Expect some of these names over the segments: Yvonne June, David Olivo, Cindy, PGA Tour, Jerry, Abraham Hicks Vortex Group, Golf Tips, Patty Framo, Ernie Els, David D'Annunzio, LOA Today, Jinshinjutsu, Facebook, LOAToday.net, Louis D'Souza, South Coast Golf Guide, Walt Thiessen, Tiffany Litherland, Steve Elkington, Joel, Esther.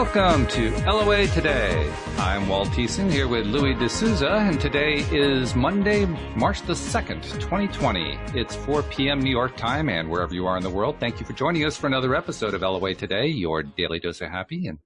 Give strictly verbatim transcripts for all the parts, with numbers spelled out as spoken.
Welcome to L O A Today. I'm Walt Thiessen here with Louis D'Souza, and today is Monday, March the second, twenty twenty. It's four p.m. New York time, and wherever you are in the world, thank you for joining us for another episode of L O A Today, your daily dose of happy. And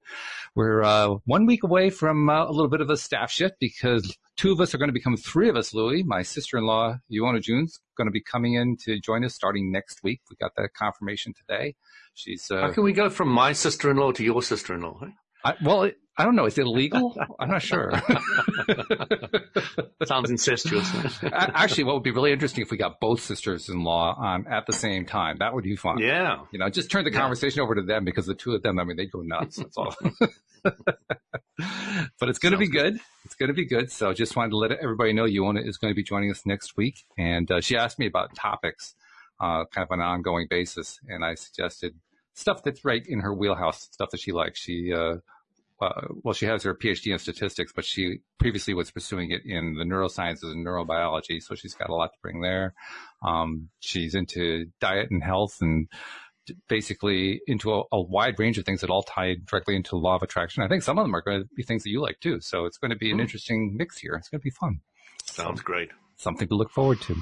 we're uh, one week away from uh, a little bit of a staff shift because two of us are going to become three of us, Louis. My sister-in-law, Yvonne June, is going to be coming in to join us starting next week. We got that confirmation today. She's. Uh, How can we go from my sister-in-law to your sister-in-law? Huh? I, well, it, I don't know. Is it illegal? I'm not sure. Sounds incestuous. Actually, what would be really interesting if we got both sisters-in-law on at the same time. That would be fun. Yeah. You know, just turn the conversation yeah. over to them because the two of them, I mean, they go nuts. That's all. But it's going to be good. good. It's going to be good. So just wanted to let everybody know Yona is going to be joining us next week. And uh, she asked me about topics uh, kind of on an ongoing basis. And I suggested stuff that's right in her wheelhouse, stuff that she likes. She, uh, uh, well, she has her P H D in statistics, but she previously was pursuing it in the neurosciences and neurobiology. So she's got a lot to bring there. Um, she's into diet and health and basically into a, a wide range of things that all tie directly into the law of attraction. I think some of them are going to be things that you like too. So it's going to be an interesting mix here. It's going to be fun. Sounds so, great. Something to look forward to.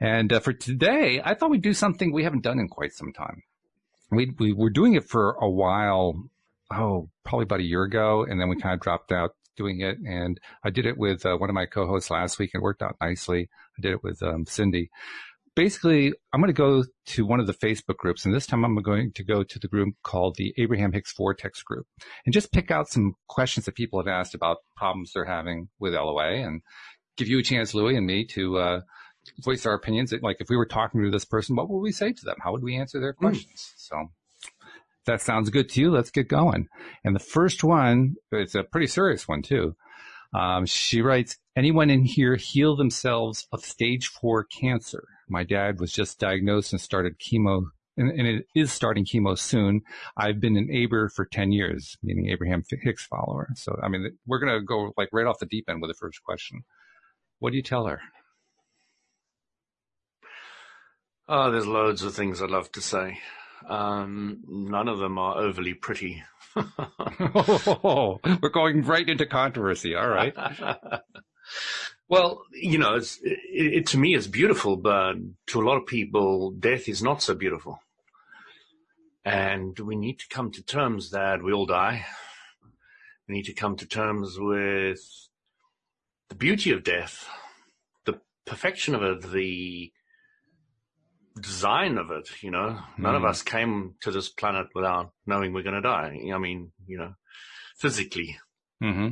And uh, for today, I thought we'd do something we haven't done in quite some time. We, we were doing it for a while, oh, probably about a year ago. And then we kind of dropped out doing it. And I did it with uh, one of my co-hosts last week. It worked out nicely. I did it with um, Cindy. Basically, I'm going to go to one of the Facebook groups, and this time I'm going to go to the group called the Abraham Hicks Vortex Group, and just pick out some questions that people have asked about problems they're having with L O A, and give you a chance, Louis and me, to uh, voice our opinions. Like, if we were talking to this person, what would we say to them? How would we answer their questions? Mm. So if that sounds good to you, let's get going. And the first one, it's a pretty serious one, too. Um, she writes, anyone in here heal themselves of stage four cancer? My dad was just diagnosed and started chemo, and, and it is starting chemo soon. I've been an A B E R for ten years, meaning Abraham Hicks follower. So, I mean, we're going to go like right off the deep end with the first question. What do you tell her? Oh, there's loads of things I'd love to say. Um, none of them are overly pretty. Oh, we're going right into controversy. All right. Well, you know, it's, it, it to me is beautiful, but to a lot of people, death is not so beautiful. And we need to come to terms that we all die. We need to come to terms with the beauty of death, the perfection of it, the design of it. You know, none mm. of us came to this planet without knowing we're going to die. I mean, you know, physically. Mm-hmm.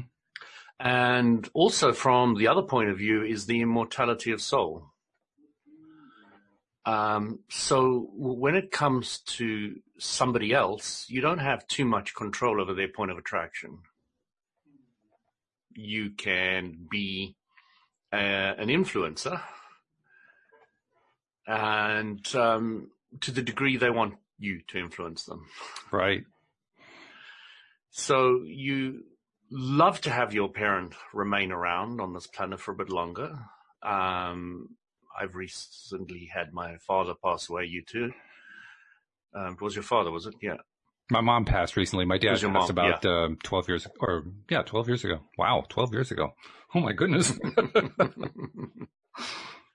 And also from the other point of view is the immortality of soul. Um, so when it comes to somebody else, you don't have too much control over their point of attraction. You can be a, an influencer. And um, to the degree they want you to influence them. Right. So you love to have your parent remain around on this planet for a bit longer. Um, I've recently had my father pass away, you too. Um, it was your father, was it? Yeah. My mom passed recently. My dad passed mom? about yeah. um, twelve years or yeah, twelve years ago. Wow. twelve years ago. Oh my goodness.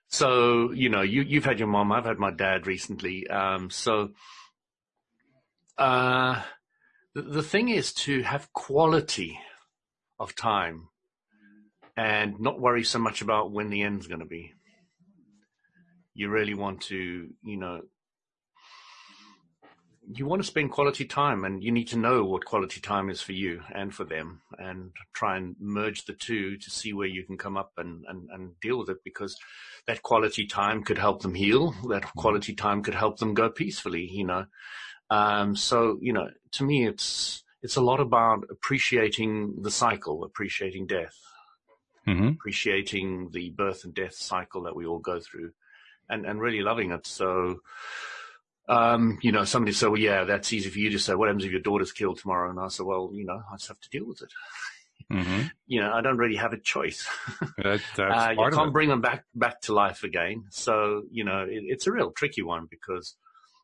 So, you know, you, you've had your mom. I've had my dad recently. Um, so, uh, the, the thing is to have quality of time and not worry so much about when the end's going to be. You really want to, you know, you want to spend quality time, and you need to know what quality time is for you and for them, and try and merge the two to see where you can come up and, and, and deal with it, because that quality time could help them heal. That quality time could help them go peacefully, you know. Um, so, you know, to me, it's, it's a lot about appreciating the cycle, appreciating death, mm-hmm. appreciating the birth and death cycle that we all go through, and, and really loving it. So, Um, you know, somebody said, well, yeah, that's easy for you to say, what happens if your daughter's killed tomorrow? And I said, well, you know, I just have to deal with it. Mm-hmm. You know, I don't really have a choice. That, that's uh, you can't bring them back, back to life again. So, you know, it, it's a real tricky one because,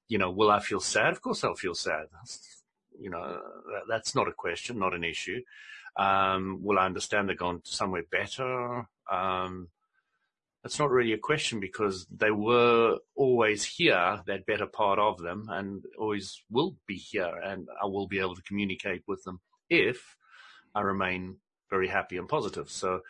you know, will I feel sad? Of course I'll feel sad. That's you know, that's not a question, not an issue. Um, will I understand they've gone somewhere better? Um, that's not really a question, because they were always here, that better part of them, and always will be here, and I will be able to communicate with them if I remain very happy and positive. So,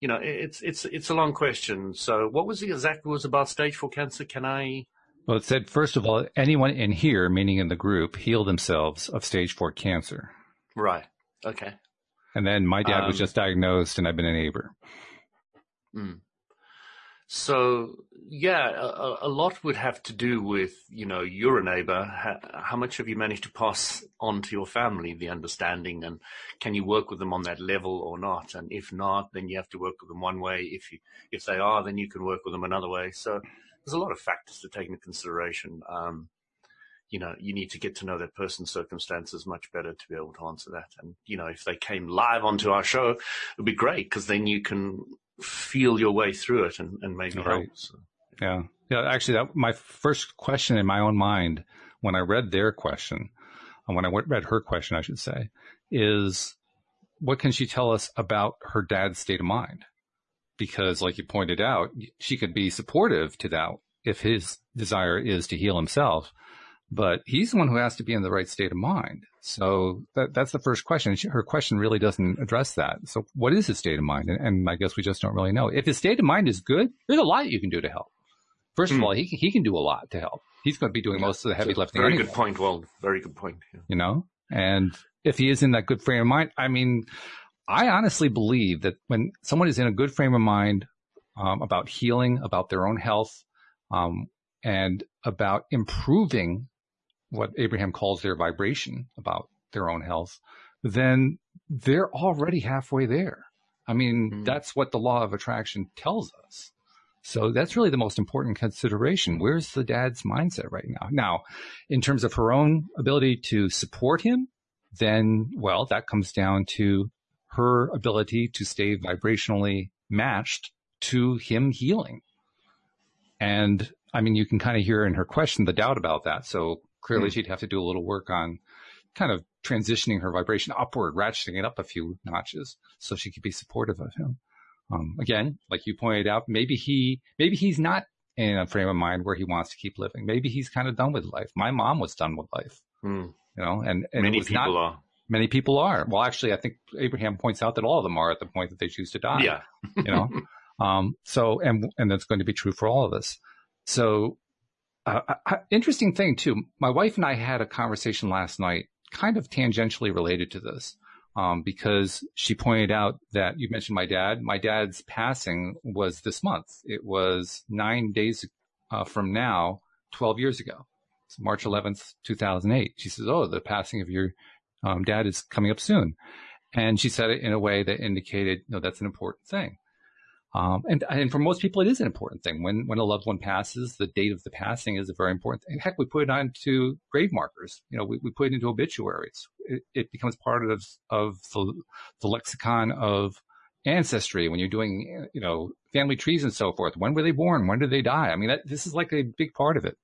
you know, it's it's it's a long question. So what was the exact words about stage four cancer? Can I? Well, it said, first of all, anyone in here, meaning in the group, heal themselves of stage four cancer. Right. Okay. And then my dad um, was just diagnosed, and I've been a neighbor. Mm. So, yeah, a, a lot would have to do with, you know, you're a neighbor. How, how much have you managed to pass on to your family, the understanding, and can you work with them on that level or not? And if not, then you have to work with them one way. If you, if they are, then you can work with them another way. So there's a lot of factors to take into consideration. Um, you know, you need to get to know that person's circumstances much better to be able to answer that. And, you know, if they came live onto our show, it would be great, because then you can feel your way through it and, and maybe right. help. So, yeah. yeah. Yeah. Actually, that, my first question in my own mind, when I read their question, and when I read her question, I should say, is what can she tell us about her dad's state of mind? Because like you pointed out, she could be supportive to that if his desire is to heal himself, but he's the one who has to be in the right state of mind. So that, that's the first question. She, her question really doesn't address that. So what is his state of mind? And, and I guess we just don't really know. If his state of mind is good, there's a lot you can do to help. First mm. of all, he, he can do a lot to help. He's going to be doing yeah. most of the heavy so lifting. Very anyway. Good point, Walt. Very good point. Yeah. You know, and if he is in that good frame of mind, I mean, I honestly believe that when someone is in a good frame of mind um, about healing, about their own health, um, and about improving what Abraham calls their vibration about their own health, then they're already halfway there. I mean, mm. that's what the law of attraction tells us. So that's really the most important consideration. Where's the dad's mindset right now? Now, in terms of her own ability to support him, then, well, that comes down to her ability to stay vibrationally matched to him healing. And I mean, you can kind of hear in her question the doubt about that. So clearly, mm. she'd have to do a little work on kind of transitioning her vibration upward, ratcheting it up a few notches so she could be supportive of him. Um, again, like you pointed out, maybe he, maybe he's not in a frame of mind where he wants to keep living. Maybe he's kind of done with life. My mom was done with life, mm. you know, and, and many it was people not, are. Many people are. Well, actually, I think Abraham points out that all of them are at the point that they choose to die. Yeah. you know, um, so, and, and that's going to be true for all of us. So, Uh, uh, interesting thing, too. My wife and I had a conversation last night kind of tangentially related to this um, because she pointed out that you mentioned my dad. My dad's passing was this month. It was nine days uh, from now, twelve years ago. It's March eleventh, two thousand eight. She says, oh, the passing of your um, dad is coming up soon. And she said it in a way that indicated, no, that's an important thing. Um, and, and for most people, it is an important thing. When, when a loved one passes, the date of the passing is a very important thing. Heck, we put it onto grave markers. You know, we, we put it into obituaries. It, it becomes part of, of the, the lexicon of ancestry when you're doing, you know, family trees and so forth. When were they born? When did they die? I mean, that, this is like a big part of it.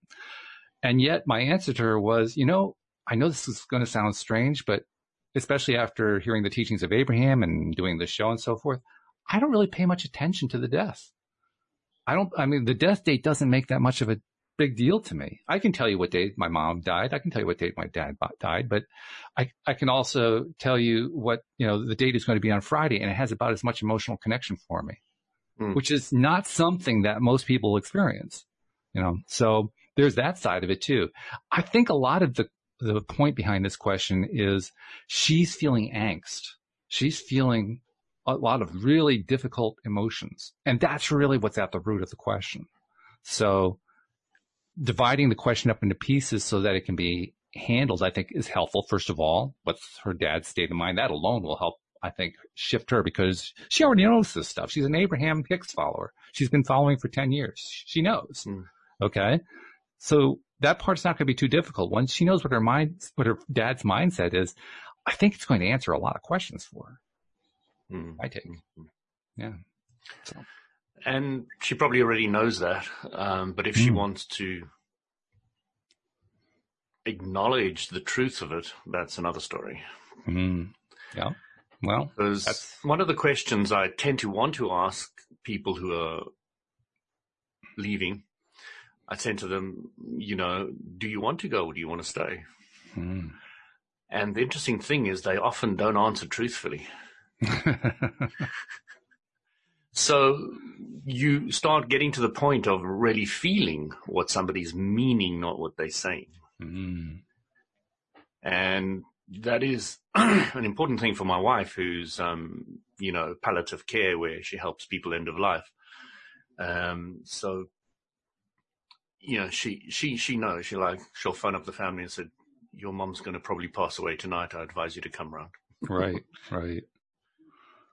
And yet my answer to her was, you know, I know this is going to sound strange, but especially after hearing the teachings of Abraham and doing this show and so forth, I don't really pay much attention to the death. I don't, I mean, the death date doesn't make that much of a big deal to me. I can tell you what date my mom died. I can tell you what date my dad died, but I, I can also tell you what, you know, the date is going to be on Friday, and it has about as much emotional connection for me, mm. which is not something that most people experience, you know? So there's that side of it too. I think a lot of the, the point behind this question is she's feeling angst. She's feeling a lot of really difficult emotions. And that's really what's at the root of the question. So dividing the question up into pieces so that it can be handled, I think, is helpful. First of all, what's her dad's state of mind? That alone will help, I think, shift her, because she already knows this stuff. She's an Abraham Hicks follower. She's been following for ten years. She knows. Mm. Okay. So that part's not going to be too difficult. Once she knows what her mind, what her dad's mindset is, I think it's going to answer a lot of questions for her. Mm. I take. Yeah. So. And she probably already knows that. Um, but if mm. she wants to acknowledge the truth of it, that's another story. Mm. Yeah. Well, because that's... one of the questions I tend to want to ask people who are leaving, I tend to them, you know, do you want to go or do you want to stay? Mm. And the interesting thing is they often don't answer truthfully. So you start getting to the point of really feeling what somebody's meaning, not what they're saying. Mm. And that is an important thing for my wife, who's, um, you know, palliative care, where she helps people end of life. Um, so, you know, she, she, she knows, she like, she'll phone up the family and said, your mom's going to probably pass away tonight. I advise you to come round. Right. Right.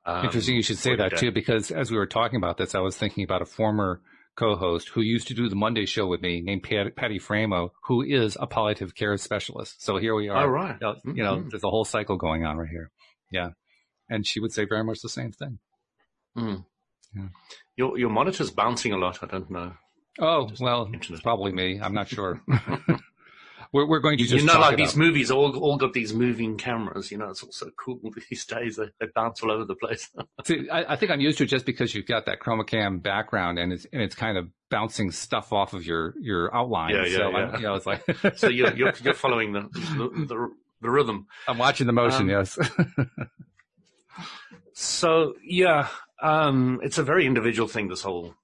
Um, Interesting. You should say that too, because as we were talking about this, I was thinking about a former co-host who used to do the Monday show with me named Pat, Patty Framo, who is a palliative care specialist. So here we are. All right. You know, mm-hmm. you know, there's a whole cycle going on right here. Yeah. And she would say very much the same thing. Mm. Yeah. Your, your monitor's bouncing a lot. I don't know. Oh, just well, it's probably me. I'm not sure. We're, we're going to just You know, like these movies, all all got these moving cameras. You know, it's also cool these days. They, they bounce all over the place. See, I, I think I'm used to it just because you've got that chroma cam background, and it's and it's kind of bouncing stuff off of your, your outline. Yeah, yeah, so yeah. I, you know, it's like so you're, you're you're following the the, the the rhythm. I'm watching the motion. Um, yes. So yeah, um, it's a very individual thing. This whole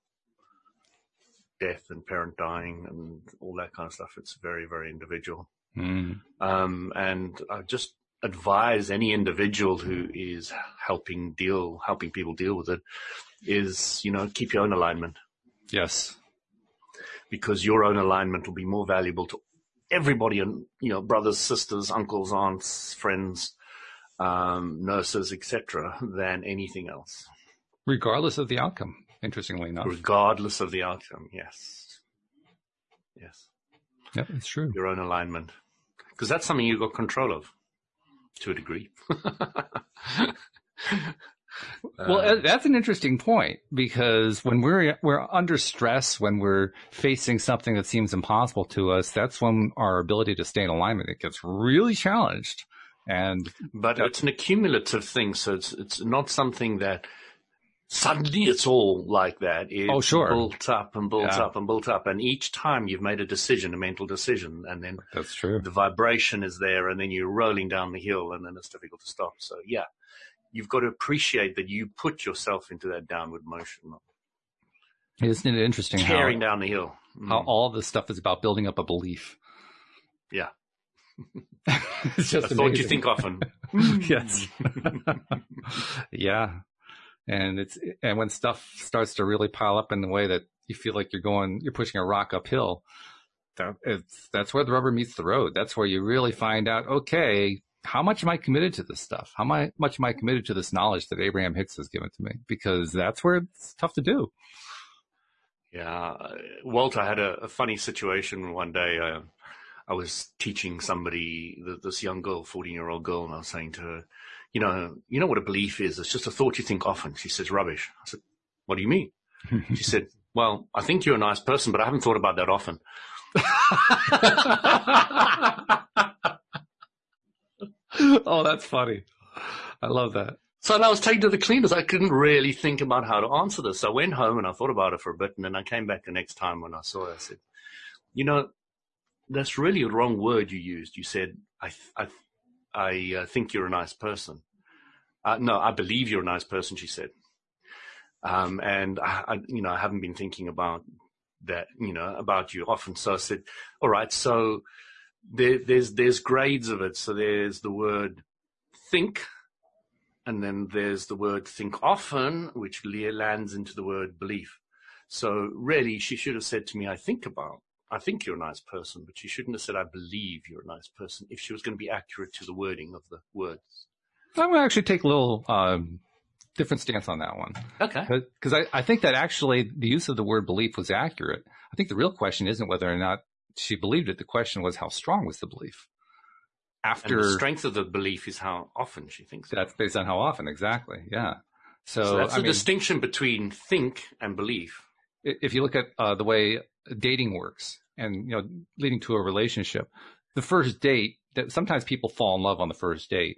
death and parent dying and all that kind of stuff. It's very, very individual. Mm. Um, and I just advise any individual who is helping deal, helping people deal with it is, you know, keep your own alignment. Yes. Because your own alignment will be more valuable to everybody, and, you know, brothers, sisters, uncles, aunts, friends, um, nurses, et cetera, than anything else. Regardless of the outcome. Interestingly enough. Regardless of the outcome, yes. Yes. Yep, it's true. Your own alignment. Because that's something you've got control of, to a degree. Well, um, that's an interesting point, because when we're we're under stress, when we're facing something that seems impossible to us, that's when our ability to stay in alignment, it gets really challenged. And But it's an accumulative thing, so it's it's not something that... Suddenly it's all like that. It's oh, sure. built up and built yeah. up and built up. And each time you've made a decision, a mental decision, and then That's true. the vibration is there, and then you're rolling down the hill, and then it's difficult to stop. So, yeah, you've got to appreciate that you put yourself into that downward motion. Isn't it interesting? Tearing how, down the hill. Mm. How all this stuff is about building up a belief. Yeah. It's just a thought you think often. Yes. Yeah. And it's and when stuff starts to really pile up in the way that you feel like you're going, you're pushing a rock uphill, that it's, that's where the rubber meets the road. That's where you really find out, okay, how much am I committed to this stuff? How my, much am I committed to this knowledge that Abraham Hicks has given to me? Because that's where it's tough to do. Yeah. Walt, I had a, a funny situation one day. I, I was teaching somebody, this young girl, fourteen-year-old girl, and I was saying to her, You know, you know what a belief is. It's just a thought you think often. She says, rubbish. I said, what do you mean? She said, well, I think you're a nice person, but I haven't thought about that often. Oh, that's funny. I love that. So I was taken to the cleaners. I couldn't really think about how to answer this. So I went home and I thought about it for a bit. And then I came back the next time when I saw her. I said, you know, that's really the wrong word you used. You said, I, I, I uh, think you're a nice person. Uh, no, I believe you're a nice person, she said. Um, and, I, I, you know, I haven't been thinking about that, you know, about you often. So I said, all right, so there, there's there's grades of it. So there's the word think, and then there's the word think often, which lands into the word belief. So really, she should have said to me, I think about. I think you're a nice person, but she shouldn't have said, I believe you're a nice person, if she was going to be accurate to the wording of the words. I'm going to actually take a little um, different stance on that one. Okay. Because I, I think that actually the use of the word belief was accurate. I think the real question isn't whether or not she believed it. The question was, how strong was the belief? After and the strength of the belief is how often she thinks. That's based on how often, exactly. Yeah. So, so that's I the mean, distinction between think and belief. If you look at uh, the way dating works and, you know, leading to a relationship, the first date, that sometimes people fall in love on the first date.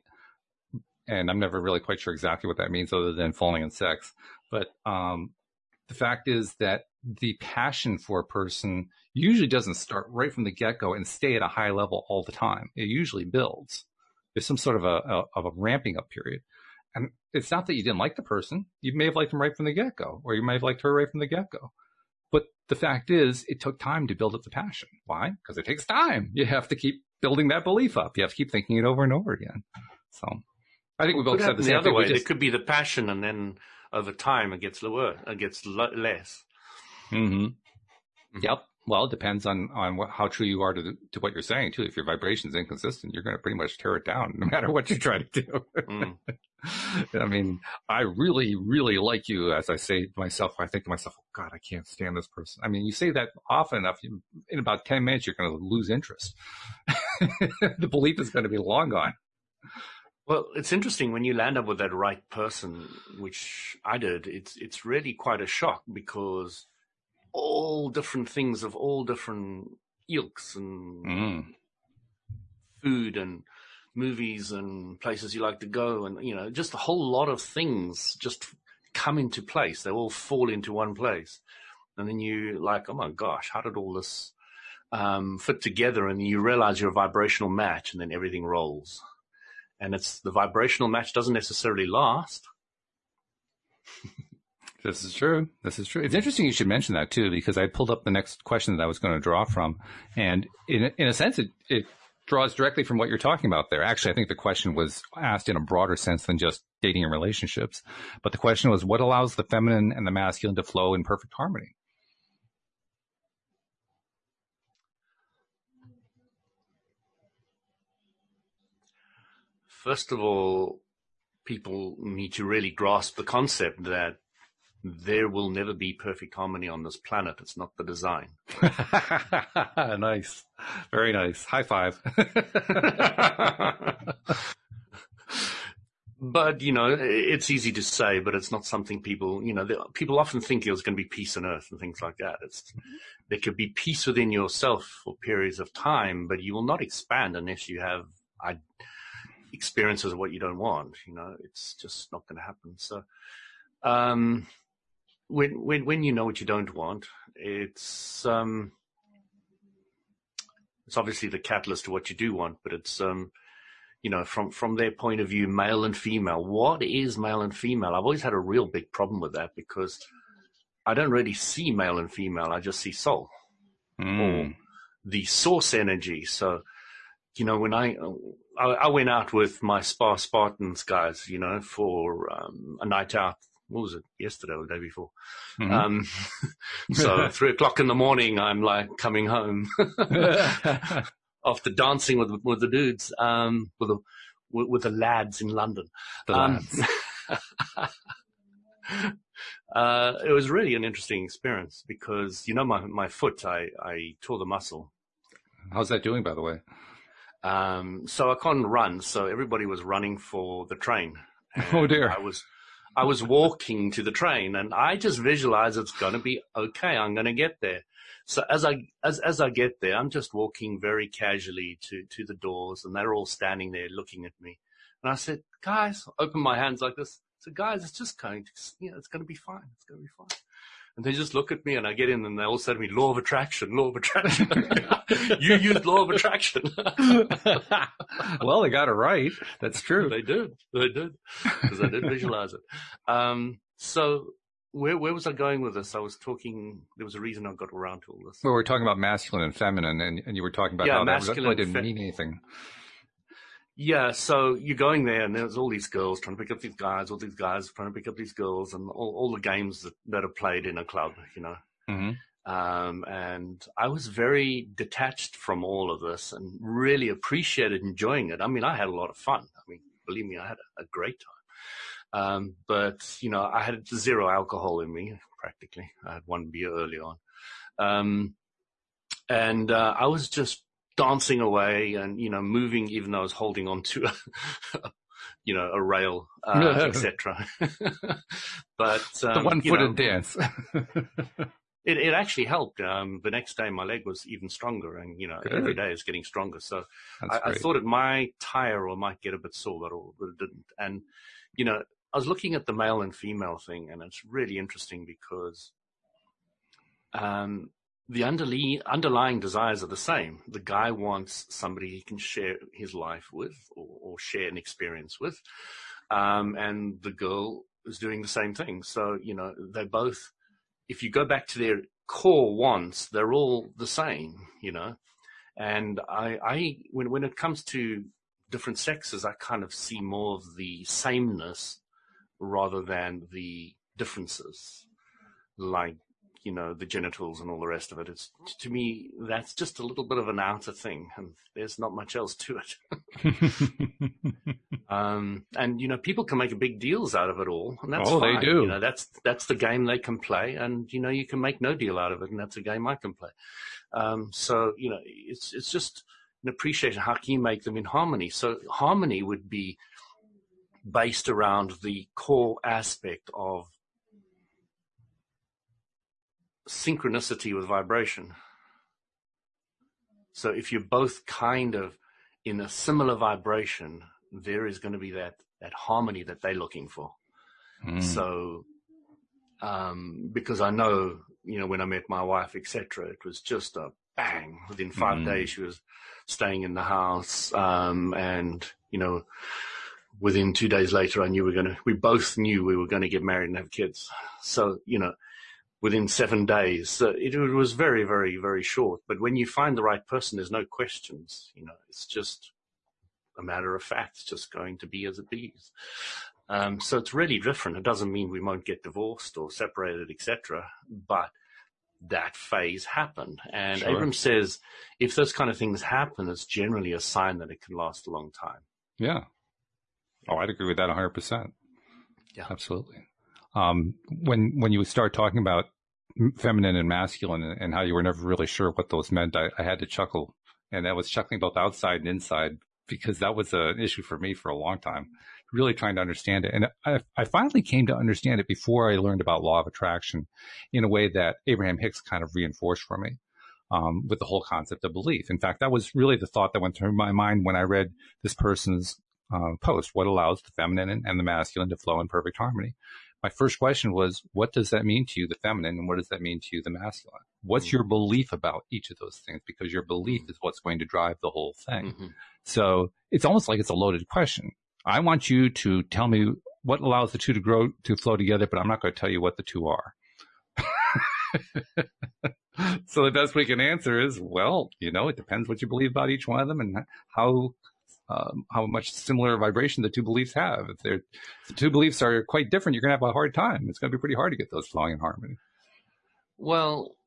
And I'm never really quite sure exactly what that means other than falling in sex. But um, the fact is that the passion for a person usually doesn't start right from the get-go and stay at a high level all the time. It usually builds. There's some sort of a, a, of a ramping up period. And it's not that you didn't like the person. You may have liked them right from the get-go, or you may have liked her right from the get-go. But the fact is, it took time to build up the passion. Why? Because it takes time. You have to keep building that belief up. You have to keep thinking it over and over again. So I think we both said the same thing. Just... It could be the passion, and then over time it gets lower, it gets lo- less. Mm-hmm. Mm-hmm. Yep. Well, it depends on, on what, how true you are to, the, to what you're saying, too. If your vibration's inconsistent, you're going to pretty much tear it down no matter what you try to do. Mm. I mean, I really, really like you, as I say to myself. I think to myself, oh, God, I can't stand this person. I mean, you say that often enough, you, in about ten minutes, you're going to lose interest. The belief is going to be long gone. Well, it's interesting when you land up with that right person, which I did. It's it's really quite a shock, because all different things of all different ilks and mm. food and movies and places you like to go, and, you know, just a whole lot of things just come into place. They all fall into one place. And then you like, oh my gosh, how did all this um, fit together? And you realize you're a vibrational match, and then everything rolls. And it's the vibrational match doesn't necessarily last. This is true. This is true. It's interesting you should mention that, too, because I pulled up the next question that I was going to draw from. And in, in a sense, it, it draws directly from what you're talking about there. Actually, I think the question was asked in a broader sense than just dating and relationships. But the question was, what allows the feminine and the masculine to flow in perfect harmony? First of all, people need to really grasp the concept that there will never be perfect harmony on this planet. It's not the design. Nice. Very nice. High five. But, you know, it's easy to say, but it's not something people, you know, people often think there's going to be peace on earth and things like that. It's, there could be peace within yourself for periods of time, but you will not expand unless you have I, experiences of what you don't want. You know, it's just not going to happen. So, um, When, when when you know what you don't want, it's um, it's obviously the catalyst to what you do want. But it's, um, you know, from, from their point of view, male and female. What is male and female? I've always had a real big problem with that, because I don't really see male and female. I just see soul mm. or the source energy. So, you know, when I, I, I went out with my Spa Spartans guys, you know, for um, a night out. What was it, yesterday or the day before? Mm-hmm. Um, so three o'clock in the morning, I'm like coming home after dancing with with the dudes, um, with the with the lads in London. The um, lads. uh, it was really an interesting experience, because, you know, my my foot, I I tore the muscle. How's that doing, by the way? Um, so I can't run. So everybody was running for the train. Oh dear! I was. I was walking to the train, and I just visualize it's going to be okay. I'm going to get there. So as I, as, as I get there, I'm just walking very casually to, to the doors, and they're all standing there looking at me. And I said, guys, open my hands like this. So guys, it's just going to, you know, it's going to be fine. It's going to be fine. And they just look at me, and I get in, and they all say to me, law of attraction, law of attraction. You used law of attraction. Well, they got it right. That's true. They did. They did. Because I did visualize it. Um, so where where was I going with this? I was talking – there was a reason I got around to all this. Well, we were talking about masculine and feminine, and, and you were talking about yeah, how masculine that really didn't fe- mean anything. Yeah, so you're going there, and there's all these girls trying to pick up these guys, all these guys trying to pick up these girls, and all, all the games that, that are played in a club, you know. Mm-hmm. Um, and I was very detached from all of this and really appreciated enjoying it. I mean, I had a lot of fun. I mean, believe me, I had a, a great time. Um, but, you know, I had zero alcohol in me, practically. I had one beer early on. Um, and uh, I was just dancing away and, you know, moving, even though I was holding on to, a, you know, a rail, uh, et cetera. But um, the one-footed you know, dance. It, it actually helped. Um, the next day, my leg was even stronger, and you know, Good. every day is getting stronger. So I, I thought it might tire or might get a bit sore, but, all, but it didn't. And you know, I was looking at the male and female thing, and it's really interesting because um, the underly, underlying desires are the same. The guy wants somebody he can share his life with, or, or share an experience with, um, and the girl is doing the same thing. So you know, they both. If you go back to their core wants, they're all the same, you know. And I, I when, when it comes to different sexes, I kind of see more of the sameness rather than the differences, like, you know, the genitals and all the rest of it. It's, to me, that's just a little bit of an outer thing, and there's not much else to it. Um, and, you know, people can make big deals out of it all, and that's oh, fine. They do. You know, that's, that's the game they can play, and, you know, you can make no deal out of it, and that's a game I can play. Um, so, you know, it's, it's just an appreciation. How can you make them in harmony? So harmony would be based around the core aspect of synchronicity with vibration. So if you're both kind of in a similar vibration, there is going to be that, that harmony that they're looking for. Mm. So, um, because I know, you know, when I met my wife, et cetera, it was just a bang. Within five mm. days, she was staying in the house. Um, and, you know, within two days later, I knew we were going to, we both knew we were going to get married and have kids. So, you know, within seven days, so it, it was very, very, very short. But when you find the right person, there's no questions, you know, it's just a matter of fact. It's just going to be as it is. Um, so it's really different. It doesn't mean we won't get divorced or separated, et cetera. But that phase happened. And sure. Abram says, if those kind of things happen, it's generally a sign that it can last a long time. Yeah. Oh, I'd agree with that one hundred percent. Yeah, absolutely. Um, when when you start talking about feminine and masculine and, and how you were never really sure what those meant, I, I had to chuckle, and I was chuckling both outside and inside, because that was an issue for me for a long time, really trying to understand it. And I, I finally came to understand it before I learned about law of attraction in a way that Abraham Hicks kind of reinforced for me, um, with the whole concept of belief. In fact, that was really the thought that went through my mind when I read this person's uh, post, what allows the feminine and the masculine to flow in perfect harmony. My first question was, what does that mean to you, the feminine, and what does that mean to you, the masculine? What's mm-hmm. your belief about each of those things? Because your belief is what's going to drive the whole thing. Mm-hmm. So it's almost like it's a loaded question. I want you to tell me what allows the two to grow, to flow together, but I'm not going to tell you what the two are. So the best we can answer is, well, you know, it depends what you believe about each one of them and how Um, how much similar vibration the two beliefs have. If, they're, if the two beliefs are quite different, you're going to have a hard time. It's going to be pretty hard to get those flowing in harmony. Well,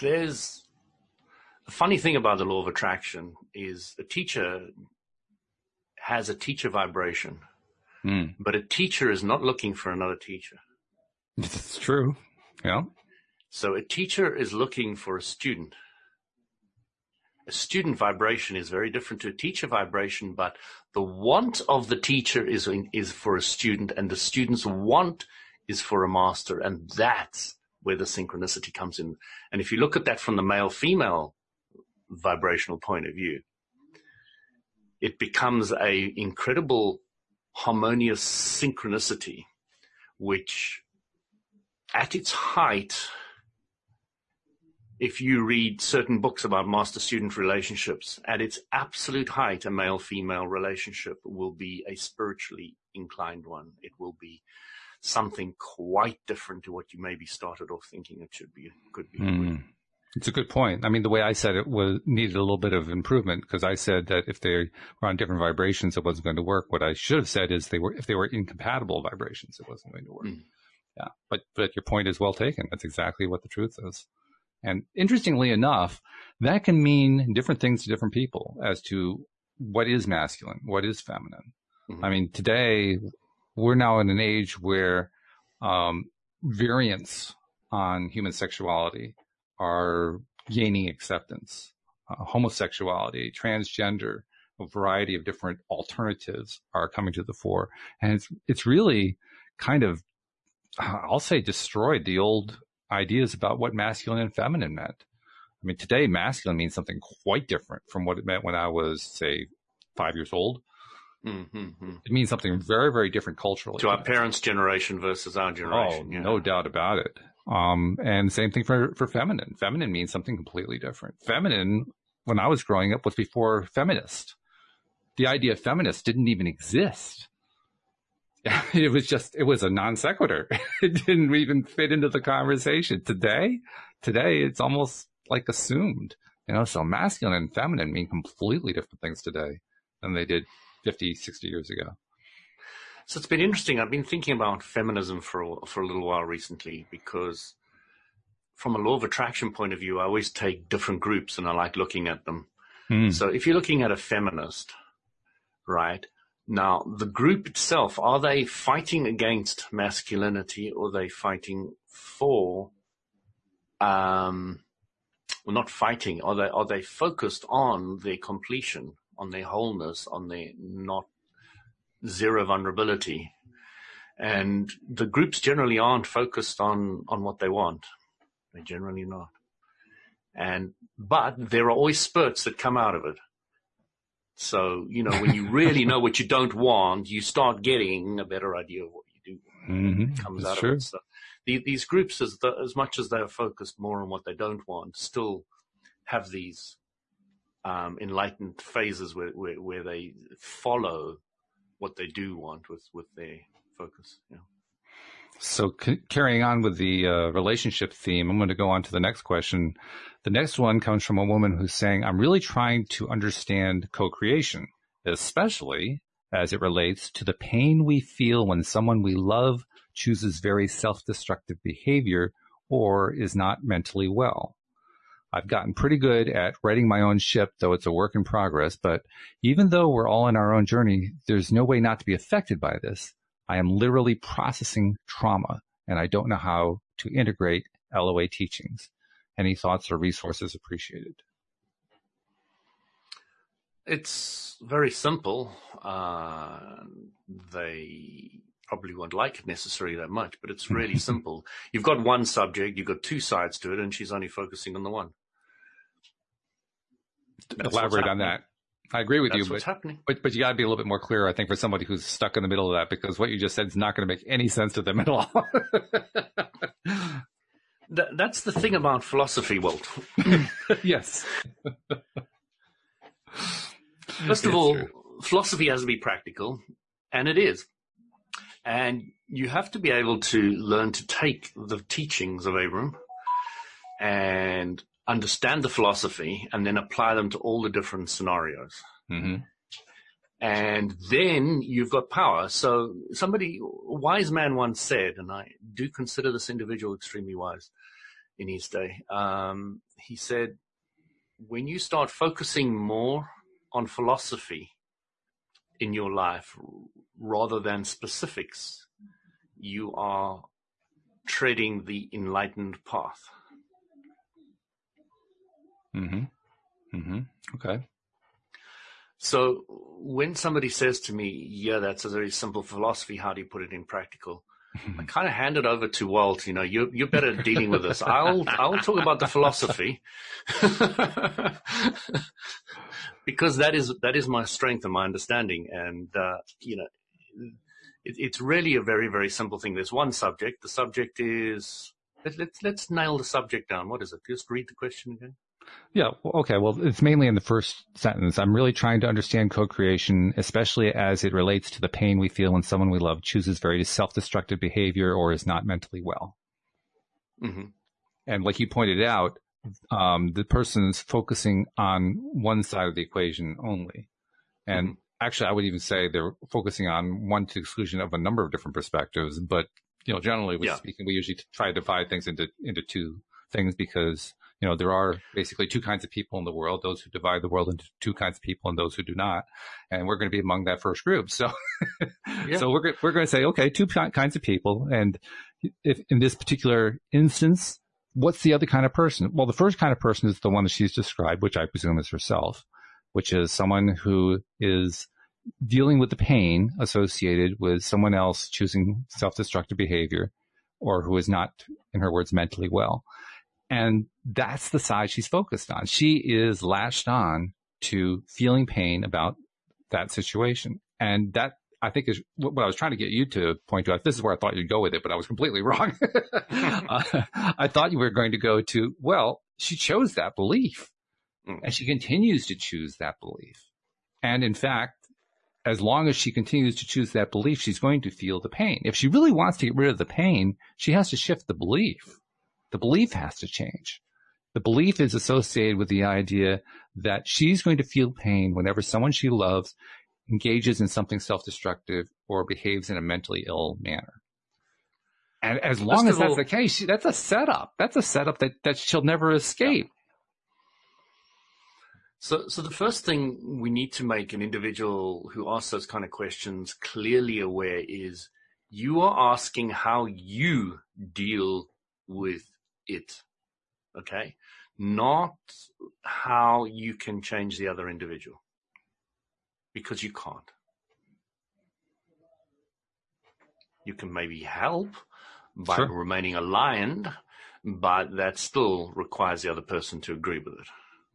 there's a funny thing about the law of attraction is a teacher has a teacher vibration, mm. but a teacher is not looking for another teacher. It's true. Yeah. So a teacher is looking for a student. A student vibration is very different to a teacher vibration, but the want of the teacher is in, is for a student, and the student's want is for a master, and that's where the synchronicity comes in. And if you look at that from the male-female vibrational point of view, it becomes a incredible harmonious synchronicity, which at its height, if you read certain books about master-student relationships, at its absolute height, a male-female relationship will be a spiritually inclined one. It will be something quite different to what you maybe started off thinking it should be. Could be. Mm. It's a good point. I mean, the way I said it was needed a little bit of improvement, because I said that if they were on different vibrations, it wasn't going to work. What I should have said is they were if they were incompatible vibrations, it wasn't going to work. Mm. Yeah, but but your point is well taken. That's exactly what the truth is. And interestingly enough, that can mean different things to different people as to what is masculine, what is feminine. Mm-hmm. I mean, today we're now in an age where um, variants on human sexuality are gaining acceptance. Uh, homosexuality, transgender, a variety of different alternatives are coming to the fore. And it's, it's really kind of, I'll say, destroyed the old ideas about what masculine and feminine meant. I mean, today, masculine means something quite different from what it meant when I was, say, five years old. Mm-hmm. It means something very, very different culturally. To our parents' generation versus our generation. Oh, yeah. No doubt about it. Um, and same thing for, for feminine. Feminine means something completely different. Feminine, when I was growing up, was before feminist. The idea of feminist didn't even exist. It was just, it was a non sequitur. It didn't even fit into the conversation. Today, today it's almost like assumed, you know, so masculine and feminine mean completely different things today than they did fifty, sixty years ago. So it's been interesting. I've been thinking about feminism for, for a little while recently, because from a law of attraction point of view, I always take different groups and I like looking at them. Mm. So if you're looking at a feminist, right? Now, the group itself, are they fighting against masculinity, or are they fighting for, um, well, not fighting, are they, are they focused on their completion, on their wholeness, on their not zero vulnerability? And the groups generally aren't focused on, on what they want. They're generally not. And, but there are always spurts that come out of it. So, you know, when you really know what you don't want, you start getting a better idea of what you do. Mm-hmm. Comes That's out true. Of it. So the, these groups, as, the, as much as they're focused more on what they don't want, still have these um, enlightened phases where, where, where they follow what they do want with, with their focus. Yeah. So c- carrying on with the uh, relationship theme, I'm going to go on to the next question. The next one comes from a woman who's saying, I'm really trying to understand co-creation, especially as it relates to the pain we feel when someone we love chooses very self-destructive behavior or is not mentally well. I've gotten pretty good at writing my own ship, though it's a work in progress, but even though we're all in our own journey, there's no way not to be affected by this. I am literally processing trauma, and I don't know how to integrate L O A teachings. Any thoughts or resources appreciated? It's very simple. Uh, they probably won't like it necessarily that much, but it's really simple. You've got one subject, you've got two sides to it, and she's only focusing on the one. That's Elaborate on that. I agree with That's you, what's but, happening. but but you got to be a little bit more clear, I think, for somebody who's stuck in the middle of that, because what you just said is not going to make any sense to them at all. Th- that's the thing about philosophy, Walt. Yes. First of it's all, true. Philosophy has to be practical, and it is. And you have to be able to learn to take the teachings of Abraham and understand the philosophy and then apply them to all the different scenarios. Mm-hmm. And then you've got power. So somebody, a wise man once said, and I do consider this individual extremely wise in his day, um, he said, when you start focusing more on philosophy in your life rather than specifics, you are treading the enlightened path. Mm-hmm. Mm-hmm. Okay. So when somebody says to me, yeah, that's a very simple philosophy, how do you put it in practical? I kind of hand it over to Walt, you know, you're, you're better at dealing with this. I'll, I'll talk about the philosophy because that is, that is my strength and my understanding. And, uh, you know, it, it's really a very, very simple thing. There's one subject. The subject is, let, let's, let's nail the subject down. What is it? Just read the question again. Yeah. Okay. Well, it's mainly in the first sentence. I'm really trying to understand co-creation, especially as it relates to the pain we feel when someone we love chooses very self-destructive behavior or is not mentally well. Mm-hmm. And like you pointed out, um, the person is focusing on one side of the equation only. And mm-hmm. actually, I would even say they're focusing on one to the exclusion of a number of different perspectives. But, you know, generally yeah. speaking, we usually try to divide things into, into two things because, you know, there are basically two kinds of people in the world, those who divide the world into two kinds of people and those who do not. And we're going to be among that first group. So, yeah. so we're, we're going to say, okay, two kinds of people. And if in this particular instance, what's the other kind of person? Well, the first kind of person is the one that she's described, which I presume is herself, which is someone who is dealing with the pain associated with someone else choosing self-destructive behavior or who is not, in her words, mentally well. And that's the side she's focused on. She is latched on to feeling pain about that situation. And that, I think, is what I was trying to get you to point to. This is where I thought you'd go with it, but I was completely wrong. uh, I thought you were going to go to, well, she chose that belief, mm. and she continues to choose that belief. And in fact, as long as she continues to choose that belief, she's going to feel the pain. If she really wants to get rid of the pain, she has to shift the belief. The belief has to change. The belief is associated with the idea that she's going to feel pain whenever someone she loves engages in something self-destructive or behaves in a mentally ill manner. And as long as that's the case, she, that's a setup. That's a setup that, that she'll never escape. Yeah. So, so the first thing we need to make an individual who asks those kind of questions clearly aware is you are asking how you deal with it, okay? Not how you can change the other individual. Because you can't. You can maybe help by sure. remaining aligned, but that still requires the other person to agree with it.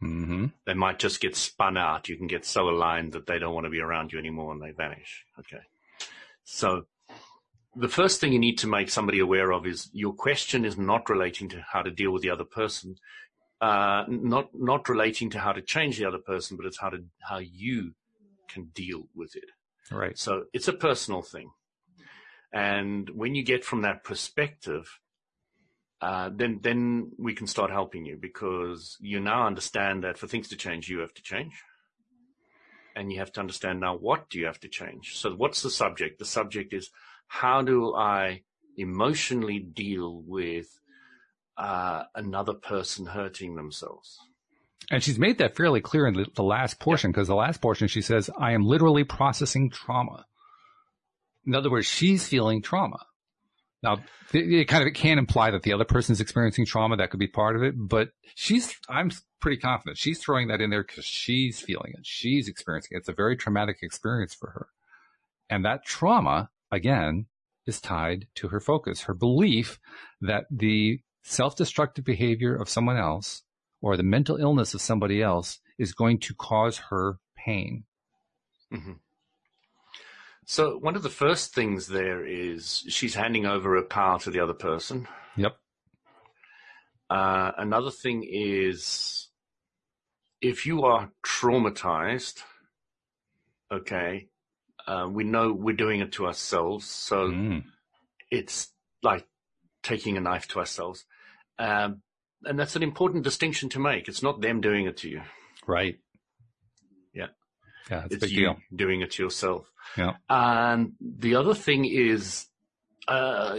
Mm-hmm. They might just get spun out. You can get so aligned that they don't want to be around you anymore and they vanish. Okay. So the first thing you need to make somebody aware of is your question is not relating to how to deal with the other person. Uh, not, not relating to how to change the other person, but it's how to, how you can deal with it. Right. So it's a personal thing. And when you get from that perspective, uh, then, then we can start helping you because you now understand that for things to change, you have to change. And you have to understand now, what do you have to change? So what's the subject? The subject is how do I emotionally deal with, uh, another person hurting themselves? And she's made that fairly clear in the, the last portion, because yeah. the last portion she says, I am literally processing trauma. In other words, she's feeling trauma. Now, it, it kind of it can imply that the other person is experiencing trauma. That could be part of it. But she's I'm pretty confident she's throwing that in there because she's feeling it. She's experiencing it. It's a very traumatic experience for her. And that trauma, again, is tied to her focus, her belief that the self-destructive behavior of someone else or the mental illness of somebody else is going to cause her pain. Mm-hmm. So one of the first things there is she's handing over her power to the other person. Yep. Uh, another thing is if you are traumatized, okay, uh, we know we're doing it to ourselves. So mm. it's like taking a knife to ourselves. Um, And that's an important distinction to make. It's not them doing it to you. Right. Yeah. Yeah, it's a big you deal. Doing it to yourself. Yeah. And the other thing is, uh,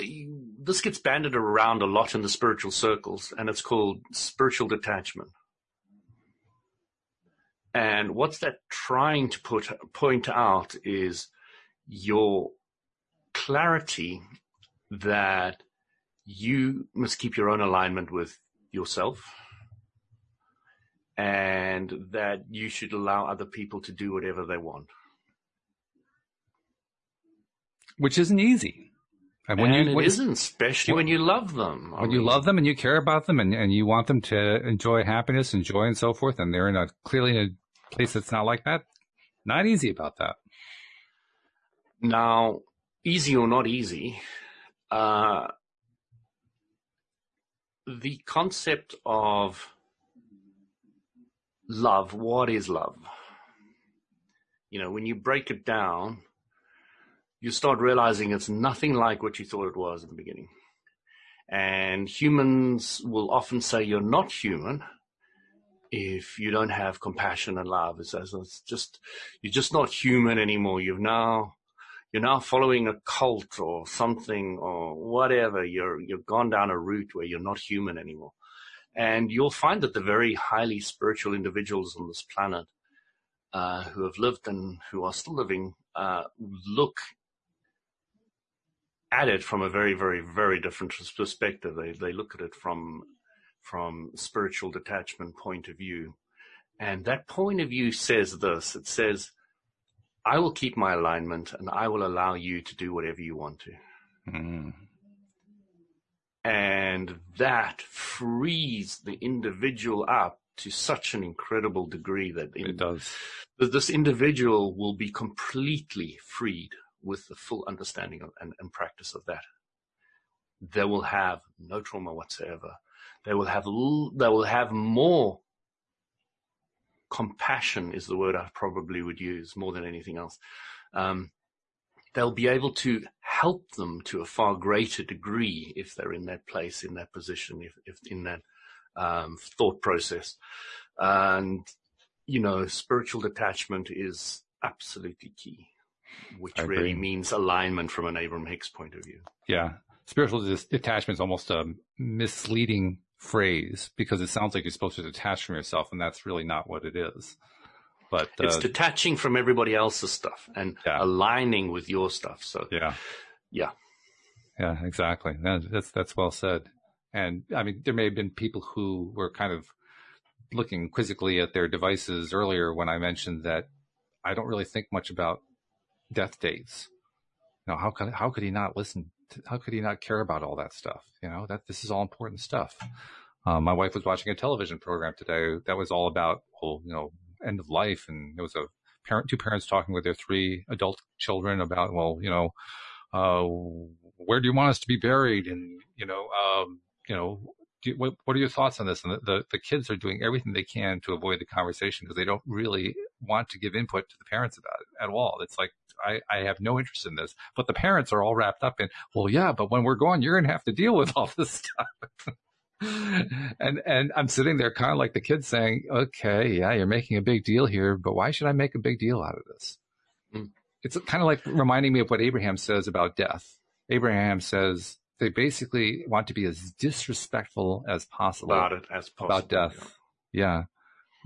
this gets banded around a lot in the spiritual circles, and it's called spiritual detachment. And what's that trying to put, point out is your clarity that you must keep your own alignment with yourself, and that you should allow other people to do whatever they want. Which isn't easy. And, when and you, it when, isn't, especially when, when you love them. When I mean, you love them and you care about them and, and you want them to enjoy happiness and joy and so forth, and they're in a clearly in a place that's not like that, not easy about that. Now, easy or not easy, uh, the concept of love, what is love? You know, when you break it down, you start realizing it's nothing like what you thought it was in the beginning. And humans will often say you're not human if you don't have compassion and love. It's, it's just, you're just not human anymore. You've now... You're now following a cult or something or whatever. You're, you've gone down a route where you're not human anymore. And you'll find that the very highly spiritual individuals on this planet, uh, who have lived and who are still living, uh, look at it from a very, very, very different perspective. They, they look at it from, from spiritual detachment point of view. And that point of view says this, it says, I will keep my alignment and I will allow you to do whatever you want to. Mm. And that frees the individual up to such an incredible degree that in, it does. This individual will be completely freed with the full understanding of, and, and practice of that. They will have no trauma whatsoever. They will have, they will have more compassion is the word I probably would use more than anything else. Um, they'll be able to help them to a far greater degree if they're in that place, in that position, if, if in that um, thought process. And, you know, spiritual detachment is absolutely key, which I really agree. Means alignment from an Abraham Hicks point of view. Yeah. Spiritual detachment is almost a misleading phrase because it sounds like you're supposed to detach from yourself, and that's really not what it is. But uh, it's detaching from everybody else's stuff and yeah. aligning with your stuff. So yeah, yeah, yeah, exactly. That, that's that's well said. And I mean, there may have been people who were kind of looking quizzically at their devices earlier when I mentioned that I don't really think much about death dates. You know, how could how could he not listen? How could he not care about all that stuff? You know, that this is all important stuff. Um, my wife was watching a television program today that was all about, well, you know, end of life. And there was a parent, two parents talking with their three adult children about, well, you know, uh, where do you want us to be buried? And, you know, um, you know, do you, what, what are your thoughts on this? And the, the, the kids are doing everything they can to avoid the conversation because they don't really want to give input to the parents about it at all. It's like, I, I have no interest in this, but the parents are all wrapped up in, well, yeah, but when we're gone, you're going to have to deal with all this stuff. and, and I'm sitting there kind of like the kid saying, okay, yeah, you're making a big deal here, but why should I make a big deal out of this? Mm. It's kind of like reminding me of what Abraham says about death. Abraham says they basically want to be as disrespectful as possible about it, as possible, about death. Yeah. yeah.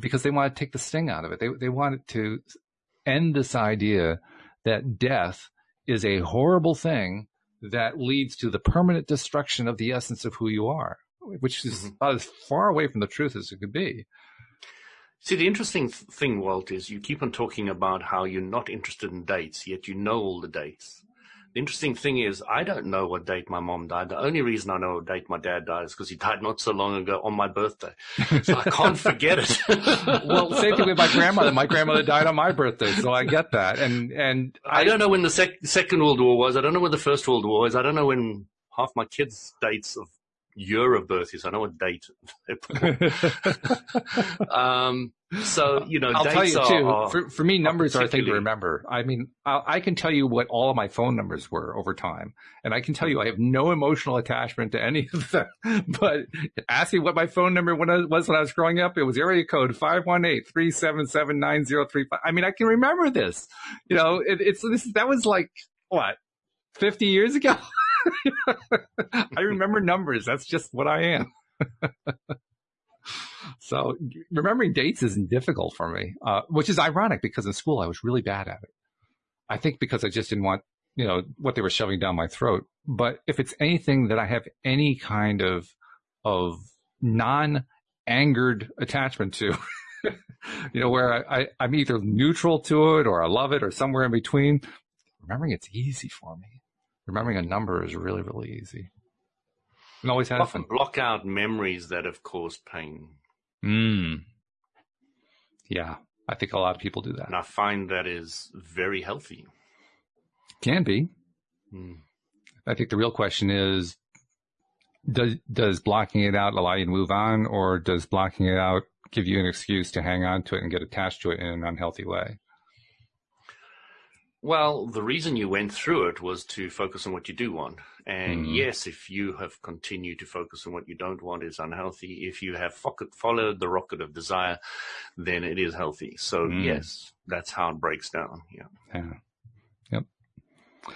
Because they want to take the sting out of it. They, they want it to end this idea that death is a horrible thing that leads to the permanent destruction of the essence of who you are, which is mm-hmm. about as far away from the truth as it could be. See, the interesting thing, Walt, is you keep on talking about how you're not interested in dates, yet you know all the dates. The interesting thing is I don't know what date my mom died. The only reason I know what date my dad died is because he died not so long ago on my birthday. So I can't forget it. Well, same thing with my grandmother. My grandmother died on my birthday, so I get that. And and I, I don't know when the sec- Second World War was. I don't know when the First World War was. I don't know when half my kids' dates of year of birth is. I know what date they're born. um, So, you know, I'll dates tell you too. Are, for, for me, numbers are a thing to remember. I mean, I, I can tell you what all of my phone numbers were over time. And I can tell you I have no emotional attachment to any of them. But ask me what my phone number when I, was when I was growing up. It was area code five one eight, three seven seven, nine oh three five. I mean, I can remember this. You know, it, it's this, that was like, what, fifty years ago? I remember numbers. That's just what I am. So remembering dates isn't difficult for me, uh, which is ironic because in school I was really bad at it. I think because I just didn't want, you know, what they were shoving down my throat. But if it's anything that I have any kind of of non-angered attachment to, you know, where I, I, I'm either neutral to it or I love it or somewhere in between, remembering it's easy for me. Remembering a number is really, really easy. And always have often block out memories that have caused pain. Mm. Yeah, I think a lot of people do that. And I find that is very healthy. Can be. Mm. I think the real question is, does does blocking it out allow you to move on, or does blocking it out give you an excuse to hang on to it and get attached to it in an unhealthy way? Well, the reason you went through it was to focus on what you do want. And mm. yes, if you have continued to focus on what you don't want, it's unhealthy. If you have followed the rocket of desire, then it is healthy. So mm. yes, that's how it breaks down. Yeah. yeah. Yep.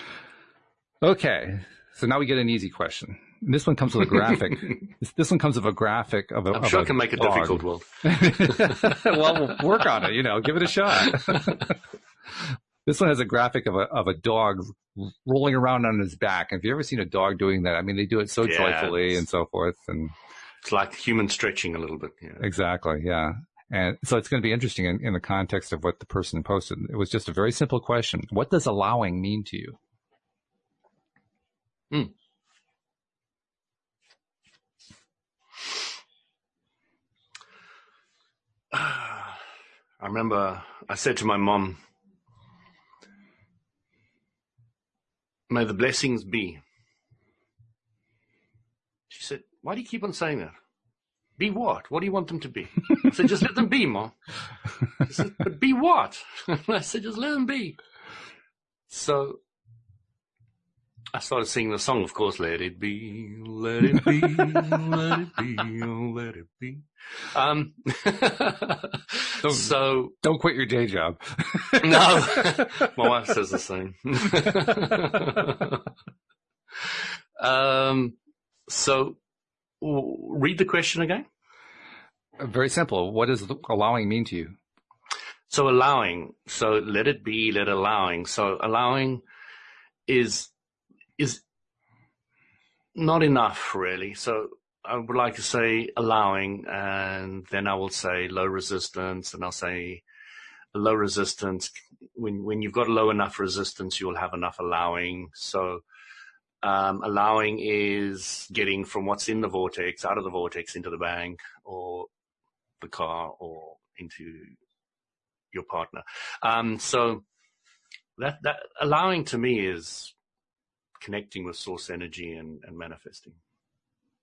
Okay. So now we get an easy question. This one comes with a graphic. this, this one comes with a graphic of a. I'm of sure a I can make it difficult, Will. Well, we'll work on it. You know, give it a shot. This one has a graphic of a of a dog rolling around on his back. Have you ever seen a dog doing that? I mean, they do it so yeah, joyfully and so forth. And it's like human stretching a little bit. Yeah. Exactly, yeah. And so it's going to be interesting in, in the context of what the person posted. It was just a very simple question. What does allowing mean to you? Mm. remember I said to my mom, may the blessings be. She said, why do you keep on saying that? Be what? What do you want them to be? I said, just let them be, Mom. She said, but be what? I said, just let them be. So I started singing the song, of course, let it be, let it be, let it be, let it be. Um, don't, so don't quit your day job. No, my wife says the same. um, so read the question again. Very simple. What does allowing mean to you? So allowing, so let it be, let allowing. So allowing is is not enough, really. So I would like to say allowing, and then I will say low resistance, and I'll say low resistance. When when you've got low enough resistance, you'll have enough allowing. So um, allowing is getting from what's in the vortex, out of the vortex, into the bank or the car or into your partner. Um, so that, that allowing to me is connecting with source energy and, and manifesting.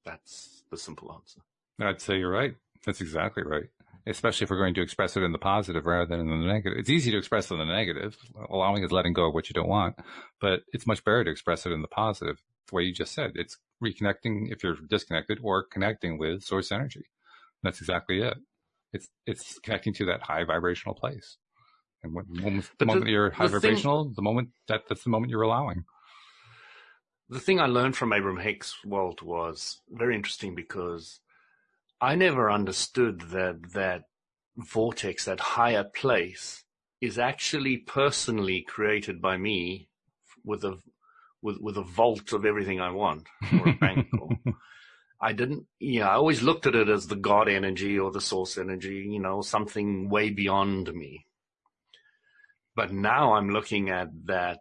That's the simple answer. I'd say you're right. That's exactly right. Especially if we're going to express it in the positive rather than in the negative. It's easy to express it in the negative. Allowing is letting go of what you don't want, but it's much better to express it in the positive. The way you just said, it's reconnecting if you're disconnected or connecting with source energy. That's exactly it. It's, it's connecting to that high vibrational place. And when, when the moment the, you're high the vibrational, thing, the moment that that's the moment you're allowing. The thing I learned from Abraham Hicks, Walt, was very interesting because I never understood that that vortex, that higher place, is actually personally created by me with a with with a vault of everything I want, or a bank. Or, I didn't, you know, I always looked at it as the God energy or the source energy, you know, something way beyond me. But now I'm looking at that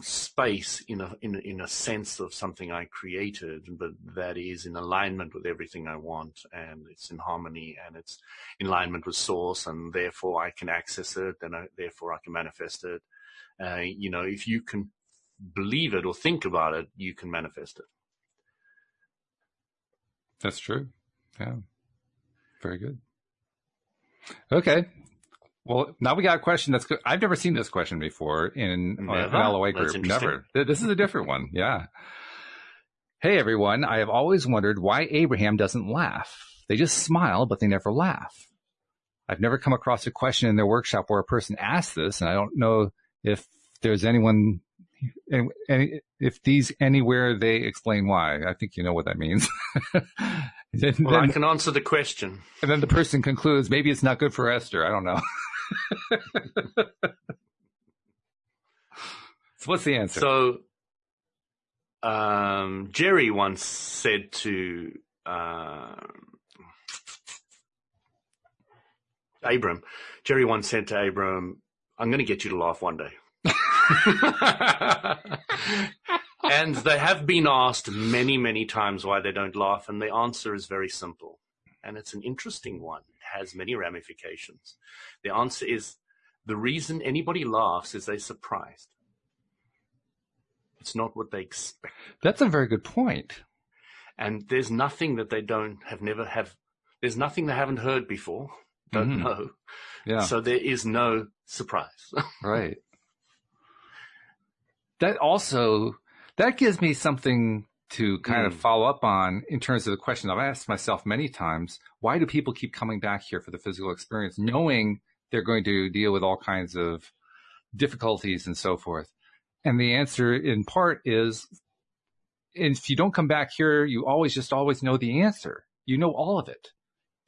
space in a in in a sense of something I created, but that is in alignment with everything I want, and it's in harmony, and it's in alignment with source, and therefore I can access it, and I, therefore I can manifest it. Uh, you know, if you can believe it or think about it, you can manifest it. That's true. Yeah, very good. Okay. Well, now we got a question that's good. I've never seen this question before in an L O A group. Never. This is a different one. Yeah. Hey, everyone. I have always wondered why Abraham doesn't laugh. They just smile, but they never laugh. I've never come across a question in their workshop where a person asks this, and I don't know if there's anyone, any, if these anywhere they explain why. I think you know what that means. Then, well, I can answer the question. And then the person concludes, maybe it's not good for Esther. I don't know. So what's the answer? So um Jerry once said to uh, Abram Jerry once said to Abram, I'm going to get you to laugh one day. And they have been asked many many times why they don't laugh, and the answer is very simple, and it's an interesting one. Has many ramifications. The answer is the reason anybody laughs is they're surprised. It's not what they expect. That's a very good point. And there's nothing that they don't have never have. There's nothing they haven't heard before. Don't mm-hmm. know. Yeah. So there is no surprise. Right. That also, that gives me something to kind mm. of follow up on in terms of the question I've asked myself many times, why do people keep coming back here for the physical experience, knowing they're going to deal with all kinds of difficulties and so forth? And the answer in part is, if you don't come back here, you always just always know the answer. You know all of it.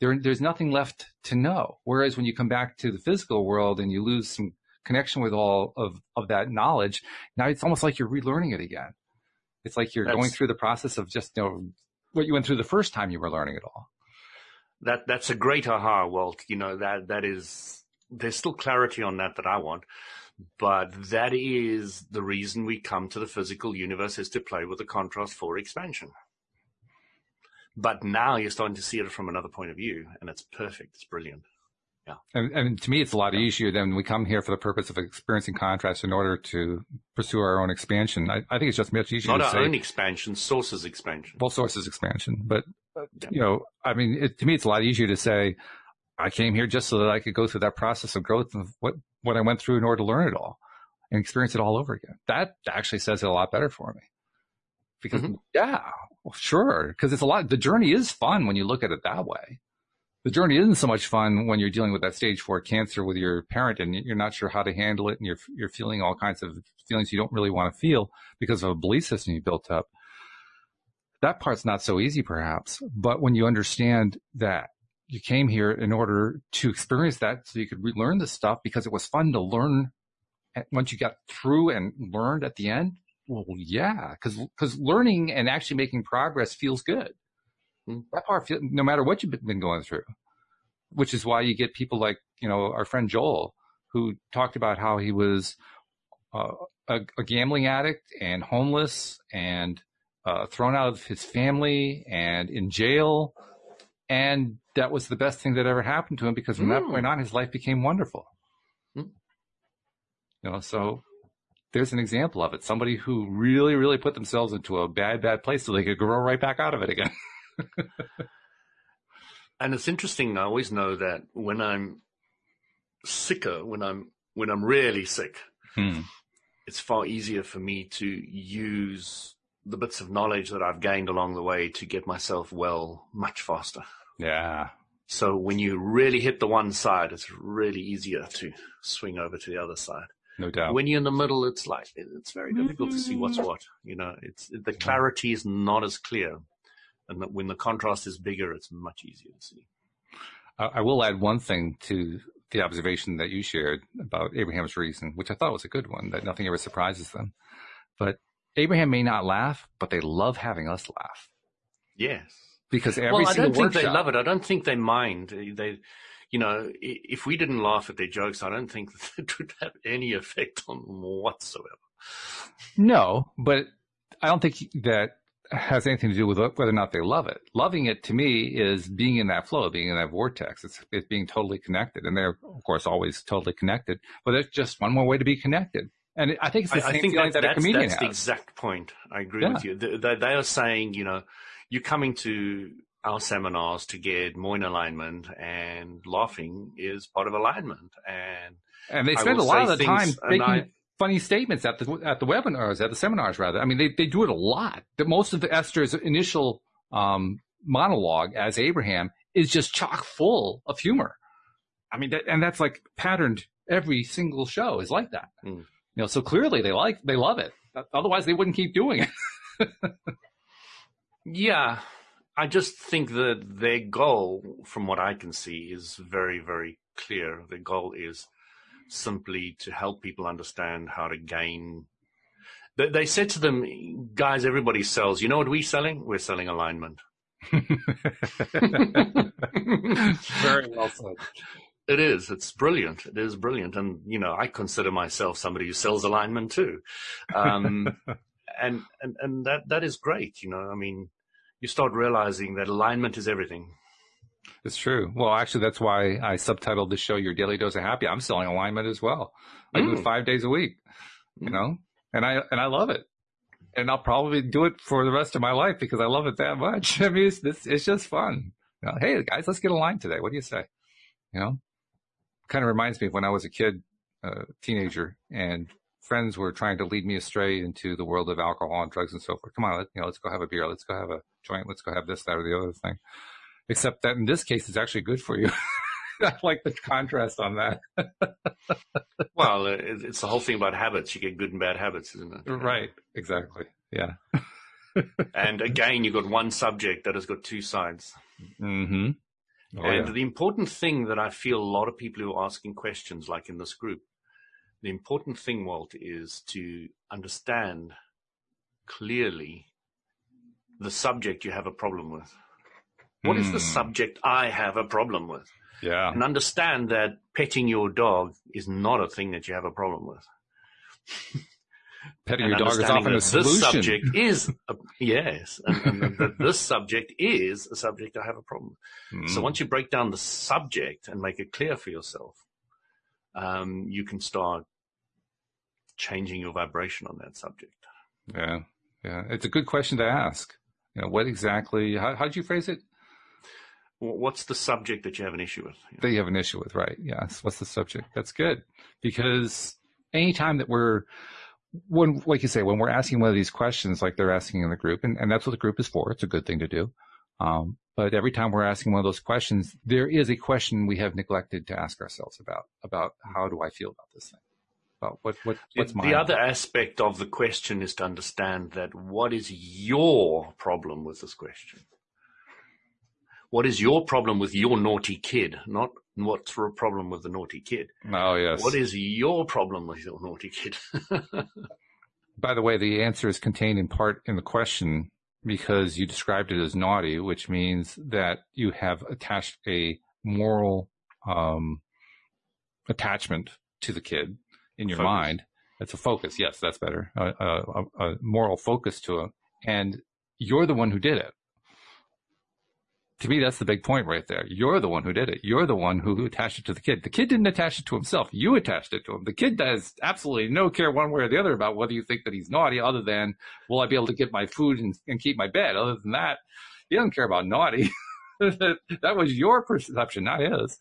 There, there's nothing left to know. Whereas when you come back to the physical world and you lose some connection with all of, of that knowledge, now it's almost like you're relearning it again. It's like you're that's, going through the process of just, you know, what you went through the first time you were learning it all. That that's a great aha, Walt. You know, that that is, there's still clarity on that that I want, but that is the reason we come to the physical universe, is to play with the contrast for expansion. But now you're starting to see it from another point of view, and it's perfect. It's brilliant. Yeah. And, and to me, it's a lot yeah. easier than we come here for the purpose of experiencing contrast in order to pursue our own expansion. I, I think it's just much easier Not to say. Not our own expansion, sources expansion. Well, sources expansion. But, yeah. you know, I mean, it, to me, it's a lot easier to say, I came here just so that I could go through that process of growth of what, what I went through in order to learn it all and experience it all over again. That actually says it a lot better for me. Because, mm-hmm. yeah, well, sure. Because it's a lot. The journey is fun when you look at it that way. The journey isn't so much fun when you're dealing with that stage four cancer with your parent and you're not sure how to handle it and you're you're feeling all kinds of feelings you don't really want to feel because of a belief system you built up. That part's not so easy, perhaps. But when you understand that you came here in order to experience that so you could relearn this stuff because it was fun to learn. And once you got through and learned at the end, well, yeah, because because learning and actually making progress feels good. That part, no matter what you've been going through, which is why you get people like, you know, our friend Joel, who talked about how he was uh, a, a gambling addict and homeless and uh, thrown out of his family and in jail. And that was the best thing that ever happened to him because from mm. that point on, his life became wonderful. Mm. You know, so there's an example of it. Somebody who really, really put themselves into a bad, bad place so they could grow right back out of it again. And it's interesting. I always know that when I'm sicker, when I'm when I'm really sick, hmm. it's far easier for me to use the bits of knowledge that I've gained along the way to get myself well much faster. Yeah. So when you really hit the one side, it's really easier to swing over to the other side. No doubt. When you're in the middle, it's like it's very difficult to see what's what. You know, it's the clarity is not as clear. And that when the contrast is bigger, it's much easier to see. I will add one thing to the observation that you shared about Abraham's reason, which I thought was a good one, that nothing ever surprises them. But Abraham may not laugh, but they love having us laugh. Yes. Because every well, single workshop. Well, I don't think they love it. I don't think they mind. They, you know, if we didn't laugh at their jokes, I don't think that it would have any effect on them whatsoever. No, but I don't think that has anything to do with whether or not they love it. Loving it to me is being in that flow, being in that vortex. It's, it's being totally connected. And they're, of course, always totally connected. But that's just one more way to be connected. And I think it's the I, same I think feeling that, that a comedian that's has. That's the exact point. I agree yeah. with you. They, they, they are saying, you know, you're coming to our seminars to get more in alignment, and laughing is part of alignment. And and they spend a lot of the time making I, funny statements at the at the webinars, at the seminars, rather. I mean, they, they do it a lot. That most of the Esther's initial um, monologue as Abraham is just chock full of humor. I mean, that, and that's like patterned. Every single show is like that. Mm. You know, so clearly they like they love it. Otherwise, they wouldn't keep doing it. Yeah, I just think that their goal, from what I can see, is very, very clear. Their goal is simply to help people understand how to gain. They, they said to them, guys, everybody sells. You know what we're selling? We're selling alignment. Very well said. It is. It's brilliant. It is brilliant. And, you know, I consider myself somebody who sells alignment too. Um, and, and, and that, that is great. You know, I mean, you start realizing that alignment is everything. It's true. Well, actually, that's why I subtitled the show, Your Daily Dose of Happy. I'm selling alignment as well. I mm. do it five days a week, you know, and I and I love it. And I'll probably do it for the rest of my life because I love it that much. I mean, it's, it's, it's just fun. You know, hey, guys, let's get aligned today. What do you say? You know, kind of reminds me of when I was a kid, uh, teenager, and friends were trying to lead me astray into the world of alcohol and drugs and so forth. Come on, let, you know, let's go have a beer. Let's go have a joint. Let's go have this, that, or the other thing. Except that in this case, it's actually good for you. I like the contrast on that. Well, it's the whole thing about habits. You get good and bad habits, isn't it? Right. Exactly. Yeah. And again, you've got one subject that has got two sides. Mm-hmm. Oh, and yeah. The important thing that I feel a lot of people who are asking questions, like in this group, the important thing, Walt, is to understand clearly the subject you have a problem with. What is the subject I have a problem with? Yeah. And understand that petting your dog is not a thing that you have a problem with. Petting your dog is often a solution. This subject is, a, yes, and, and that this subject is a subject I have a problem with. Mm. So once you break down the subject and make it clear for yourself, um, you can start changing your vibration on that subject. Yeah, yeah. It's a good question to ask. You know, what exactly, how how'd you phrase it? What's the subject that you have an issue with? You know? That you have an issue with, right? Yes. What's the subject? That's good. Because anytime that we're, when, like you say, when we're asking one of these questions, like they're asking in the group, and, and that's what the group is for. It's a good thing to do. Um, but every time we're asking one of those questions, there is a question we have neglected to ask ourselves about, about how do I feel about this thing? About what, what, what's my... The other aspect of the question is to understand that what is your problem with this question? What is your problem with your naughty kid? Not what's the problem with the naughty kid. Oh, yes. What is your problem with your naughty kid? By the way, the answer is contained in part in the question because you described it as naughty, which means that you have attached a moral um, attachment to the kid in your focus. Mind. That's a focus. Yes, that's better. A, a, a moral focus to it. And you're the one who did it. To me, that's the big point right there. You're the one who did it. You're the one who, who attached it to the kid. The kid didn't attach it to himself. You attached it to him. The kid has absolutely no care one way or the other about whether you think that he's naughty, other than, will I be able to get my food and, and keep my bed? Other than that, he doesn't care about naughty. That was your perception, not his.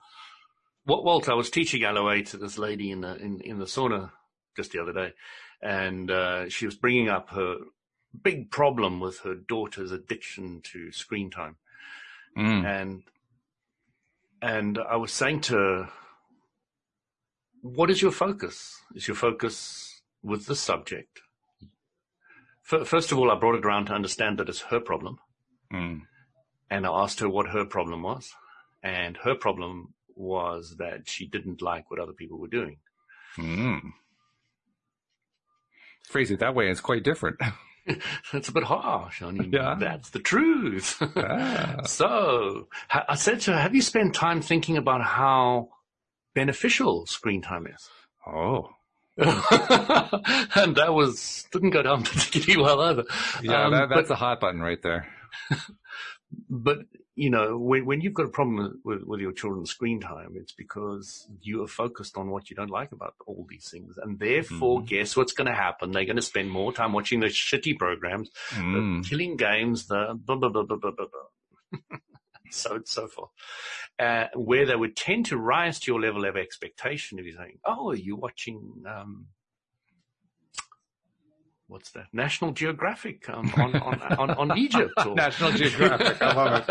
What, Walt, I was teaching L O A to this lady in the, in, in the sauna just the other day, and uh, she was bringing up her big problem with her daughter's addiction to screen time. Mm. And and I was saying to her, what is your focus? Is your focus with this subject? F- first of all, I brought it around to understand that it's her problem. Mm. And I asked her what her problem was. And her problem was that she didn't like what other people were doing. Mm. Phrase it that way, it's quite different. That's a bit harsh. I mean, yeah. That's the truth. Yeah. So I said to her, have you spent time thinking about how beneficial screen time is? Oh. And that was, didn't go down particularly well either. Yeah, um, that, that's but, a hot button right there. But, you know, when, when you've got a problem with, with your children's screen time, it's because you are focused on what you don't like about all these things. And therefore, mm. guess what's going to happen? They're going to spend more time watching the shitty programs, mm. the killing games, the blah, blah, blah, blah, blah, blah, so and so forth. Uh, where they would tend to rise to your level of expectation if you're saying, oh, are you watching... Um, what's that? National Geographic um, on, on, on, on Egypt. Or... National Geographic, I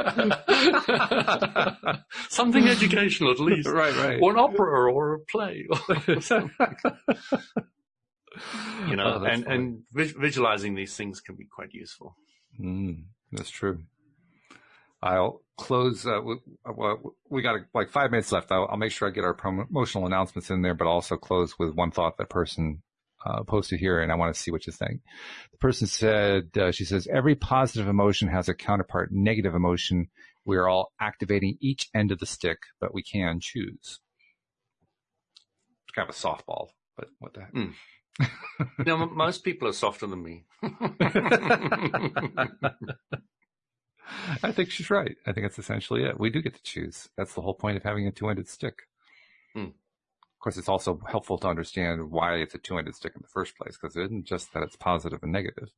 love it. Something educational at least. Right, right. Or an opera or a play. Or something. You know, oh, and, and visualizing these things can be quite useful. Mm, that's true. I'll close. Uh, we, we got like five minutes left. I'll, I'll make sure I get our promotional announcements in there, but I'll also close with one thought that person Uh, posted here, and I want to see what you think. The person said, uh, she says, every positive emotion has a counterpart negative emotion. We are all activating each end of the stick, but we can choose. It's kind of a softball, but what the heck? Mm. No, m- most people are softer than me. I think she's right. I think that's essentially it. We do get to choose. That's the whole point of having a two-ended stick. Mm. Of course, it's also helpful to understand why it's a two-ended stick in the first place, because it isn't just that it's positive and negative.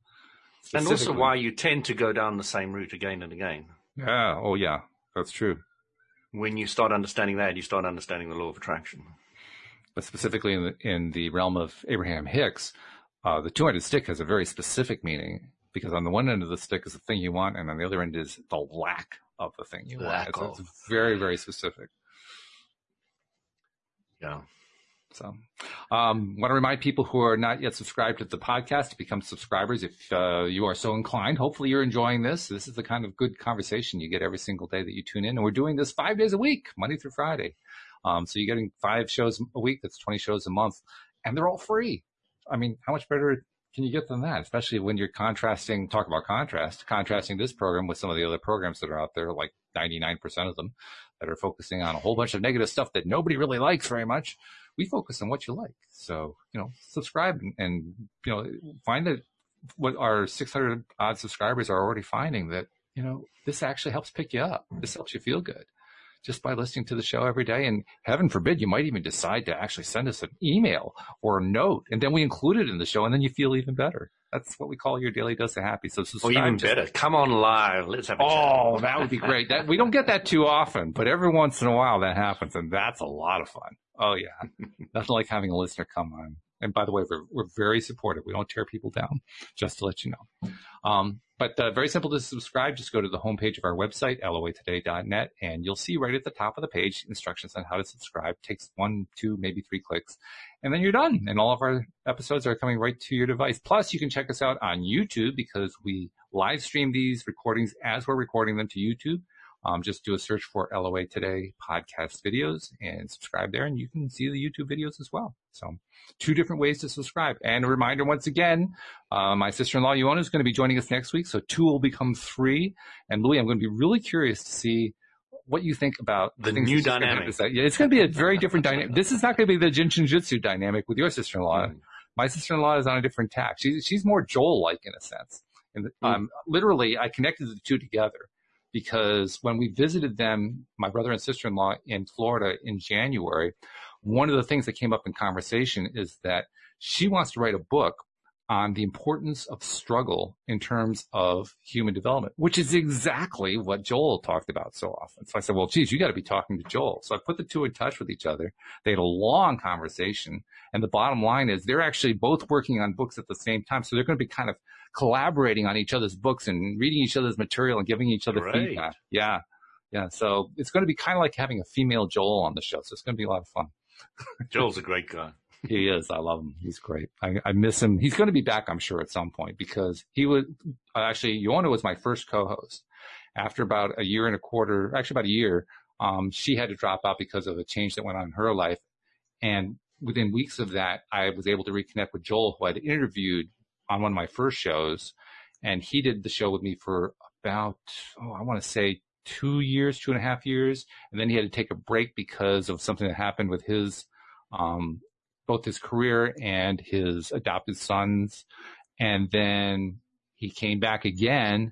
And also why you tend to go down the same route again and again. Yeah. Oh, yeah. That's true. When you start understanding that, you start understanding the law of attraction. But specifically in the, in the realm of Abraham Hicks, uh, the two-ended stick has a very specific meaning, because on the one end of the stick is the thing you want, and on the other end is the lack of the thing you lack want. Of. So it's very, very specific. Yeah. So I um, want to remind people who are not yet subscribed to the podcast to become subscribers if uh, you are so inclined. Hopefully you're enjoying this. This is the kind of good conversation you get every single day that you tune in. And we're doing this five days a week, Monday through Friday. Um, so you're getting five shows a week. That's twenty shows a month. And they're all free. I mean, how much better can you get than that? Especially when you're contrasting, talk about contrast, contrasting this program with some of the other programs that are out there, like ninety-nine percent of them that are focusing on a whole bunch of negative stuff that nobody really likes very much. we focus on what you like. So, you know, subscribe and, and you know, find that what our six hundred odd subscribers are already finding that, you know, this actually helps pick you up. This helps you feel good just by listening to the show every day. And heaven forbid, you might even decide to actually send us an email or a note, and then we include it in the show, and then you feel even better. That's what we call your daily dose of happy. So subscribe. Well, even better. Come on live. Let's have a chat. Oh, that would be great. That, we don't get that too often, but every once in a while that happens, and that's a lot of fun. Oh, yeah. Nothing like having a listener come on. And by the way, we're, we're very supportive. We don't tear people down, just to let you know. Um, but uh, very simple to subscribe. Just go to the homepage of our website, L O A Today dot net, and you'll see right at the top of the page instructions on how to subscribe. It takes one, two, maybe three clicks, and then you're done. And all of our episodes are coming right to your device. Plus, you can check us out on YouTube because we live stream these recordings as we're recording them to YouTube. Um, just do a search for L O A Today podcast videos and subscribe there, and you can see the YouTube videos as well. So two different ways to subscribe. And a reminder once again, uh, my sister-in-law, Yvonne, is going to be joining us next week, so two will become three. And, Louis, I'm going to be really curious to see what you think about the new dynamic. Yeah, it's going to be a very different dynamic. This is not going to be the Jinshinjutsu dynamic with your sister-in-law. Mm. My sister-in-law is on a different tack. She's, she's more Joel-like in a sense. And um, mm. literally, I connected the two together. Because when we visited them, my brother and sister-in-law in Florida in January, one of the things that came up in conversation is that she wants to write a book on the importance of struggle in terms of human development, which is exactly what Joel talked about so often. So I said, well, geez, you got to be talking to Joel. So I put the two in touch with each other. They had a long conversation. And the bottom line is they're actually both working on books at the same time. So they're going to be kind of collaborating on each other's books and reading each other's material and giving each other Great. feedback. Yeah. Yeah. So it's going to be kind of like having a female Joel on the show. So it's going to be a lot of fun. Joel's a great guy. He is. I love him. He's great. I, I miss him. He's going to be back, I'm sure, at some point because he was actually, Yona was my first co-host. After about a year and a quarter, actually about a year, um, she had to drop out because of a change that went on in her life. And within weeks of that, I was able to reconnect with Joel, who I'd interviewed on one of my first shows. And he did the show with me for about, oh, I want to say two years, two and a half years. And then he had to take a break because of something that happened with his, um, both his career and his adopted sons. And then he came back again.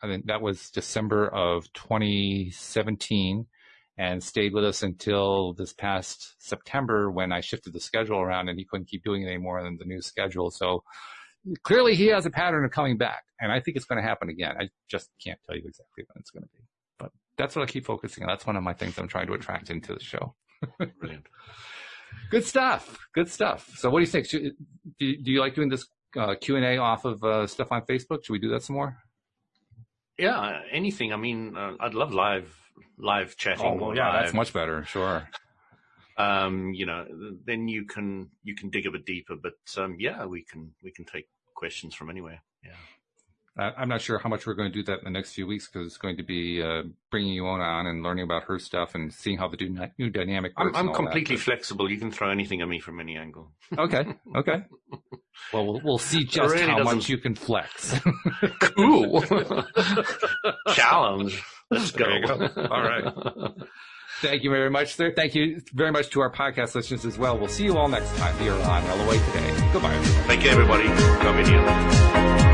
I think that was December of twenty seventeen and stayed with us until this past September when I shifted the schedule around and he couldn't keep doing it anymore than the new schedule. So clearly he has a pattern of coming back, and I think it's going to happen again. I just can't tell you exactly when it's going to be, but that's what I keep focusing on. That's one of my things I'm trying to attract into the show. Brilliant. Good stuff. Good stuff. So what do you think? Should, do, do you like doing this uh, Q and A off of uh, stuff on Facebook? Should we do that some more? Yeah, anything. I mean, uh, I'd love live live chatting. Oh, well, yeah, live. That's much better. Sure. Um, you know, then you can you can dig a bit deeper. But um, yeah, we can we can take questions from anywhere. Yeah. I'm not sure how much we're going to do that in the next few weeks because it's going to be uh, bringing Yvonne on and learning about her stuff and seeing how the new dynamic works. I'm, I'm completely that, but... flexible. You can throw anything at me from any angle. Okay. Okay. Well, we'll, we'll see just really how doesn't... much you can flex. Cool. Challenge. Let's go. There you go. All right. Thank you very much, sir. Thank you very much to our podcast listeners as well. We'll see you all next time here on L O A Today. Goodbye, everybody. Thank you, everybody. Come in here.